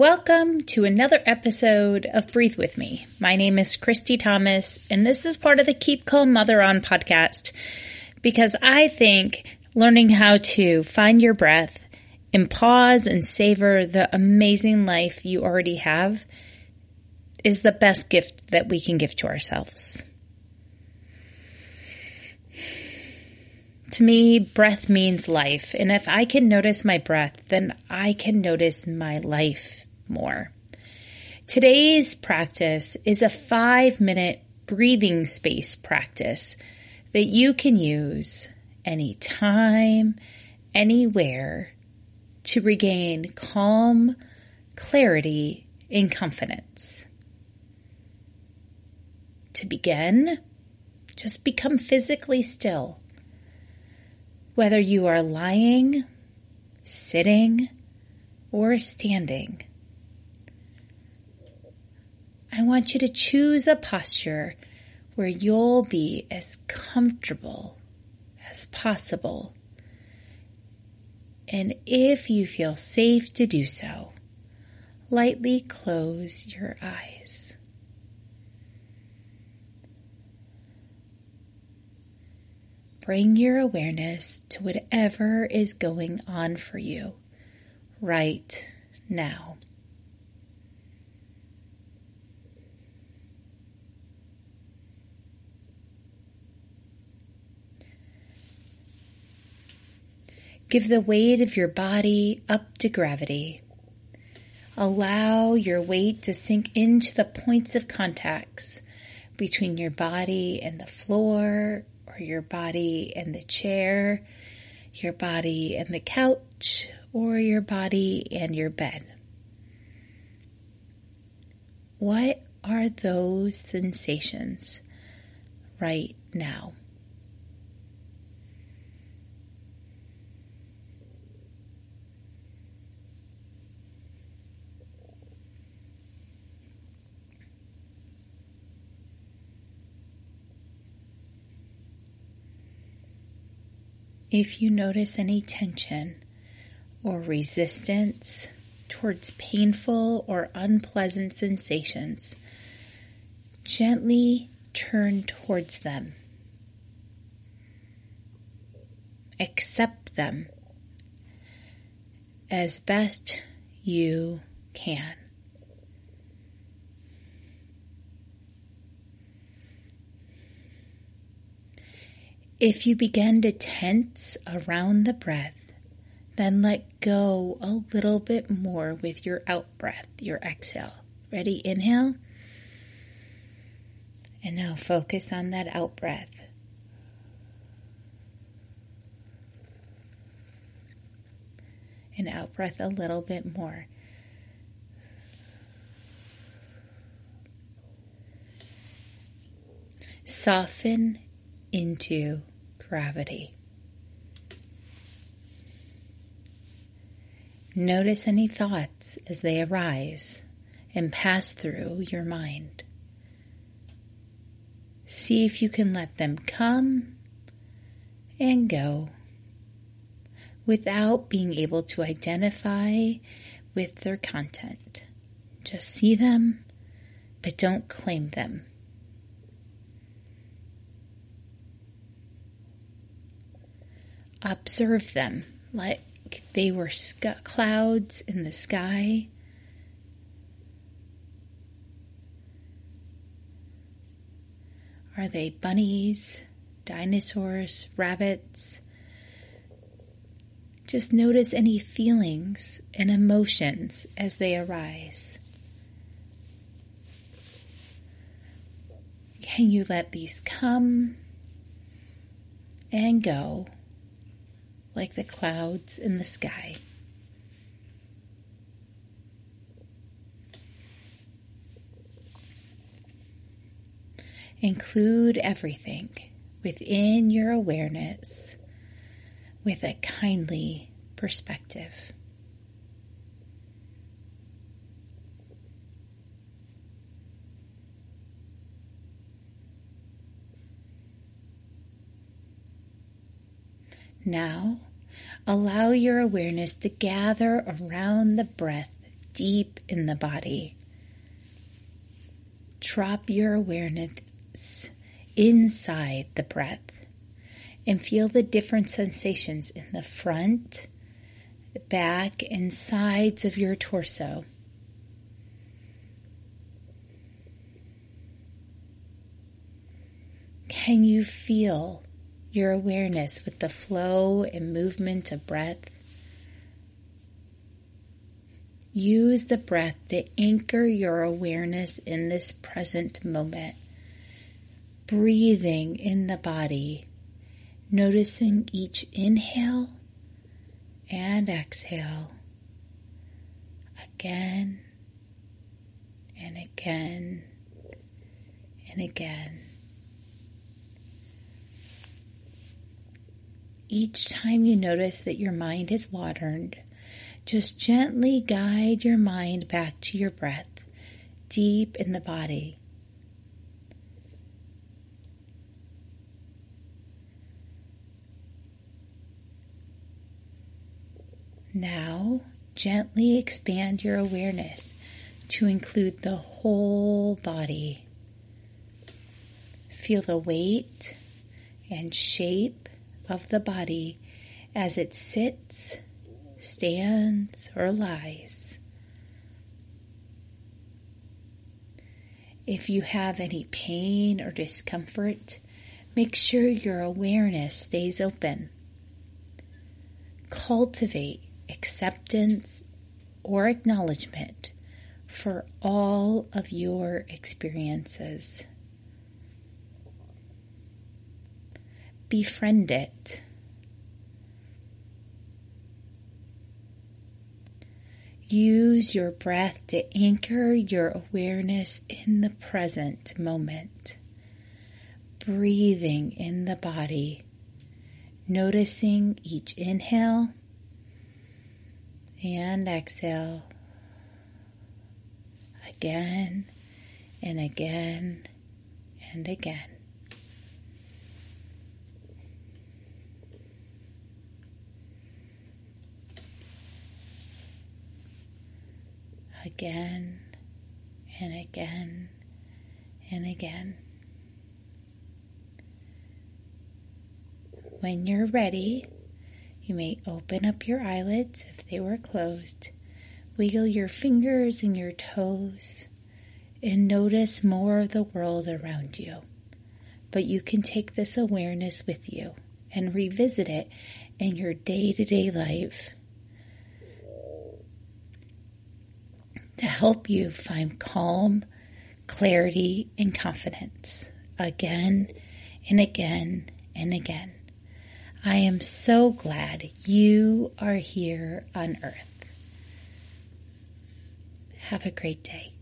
Welcome to another episode of Breathe With Me. My name is Christy Thomas, and this is part of the Keep Calm Mother On podcast because I think learning how to find your breath and pause and savor the amazing life you already have is the best gift that we can give to ourselves. To me, breath means life, and if I can notice my breath, then I can notice my life more. Today's practice is a 5-minute breathing space practice that you can use anytime, anywhere to regain calm, clarity, and confidence. To begin, just become physically still. Whether you are lying, sitting, or standing, I want you to choose a posture where you'll be as comfortable as possible. And if you feel safe to do so, lightly close your eyes. Bring your awareness to whatever is going on for you right now. Give the weight of your body up to gravity. Allow your weight to sink into the points of contacts between your body and the floor, or your body and the chair, your body and the couch, or your body and your bed. What are those sensations right now? If you notice any tension or resistance towards painful or unpleasant sensations, gently turn towards them. Accept them as best you can. If you begin to tense around the breath, then let go a little bit more with your out-breath, your exhale. Ready? Inhale. And now focus on that out-breath. And out-breath a little bit more. Soften into gravity. Notice any thoughts as they arise and pass through your mind. See if you can let them come and go without being able to identify with their content. Just see them, but don't claim them. Observe them like they were clouds in the sky. Are they bunnies, dinosaurs, rabbits? Just notice any feelings and emotions as they arise. Can you let these come and go? Like the clouds in the sky. Include everything within your awareness with a kindly perspective. Now, allow your awareness to gather around the breath deep in the body. Drop your awareness inside the breath and feel the different sensations in the front, back, and sides of your torso. Can you feel your awareness with the flow and movement of breath? Use the breath to anchor your awareness in this present moment. Breathing in the body, noticing each inhale and exhale, again and again and again. Each time you notice that your mind is watered, just gently guide your mind back to your breath, deep in the body. Now, gently expand your awareness to include the whole body. Feel the weight and shape of the body as it sits, stands, or lies. If you have any pain or discomfort, make sure your awareness stays open. Cultivate acceptance or acknowledgement for all of your experiences. Befriend it. Use your breath to anchor your awareness in the present moment. Breathing in the body, noticing each inhale and exhale, again and again and again. Again and again and again. When you're ready, you may open up your eyelids if they were closed, wiggle your fingers and your toes, and notice more of the world around you. But you can take this awareness with you and revisit it in your day-to-day life to help you find calm, clarity, and confidence again and again and again. I am so glad you are here on Earth. Have a great day.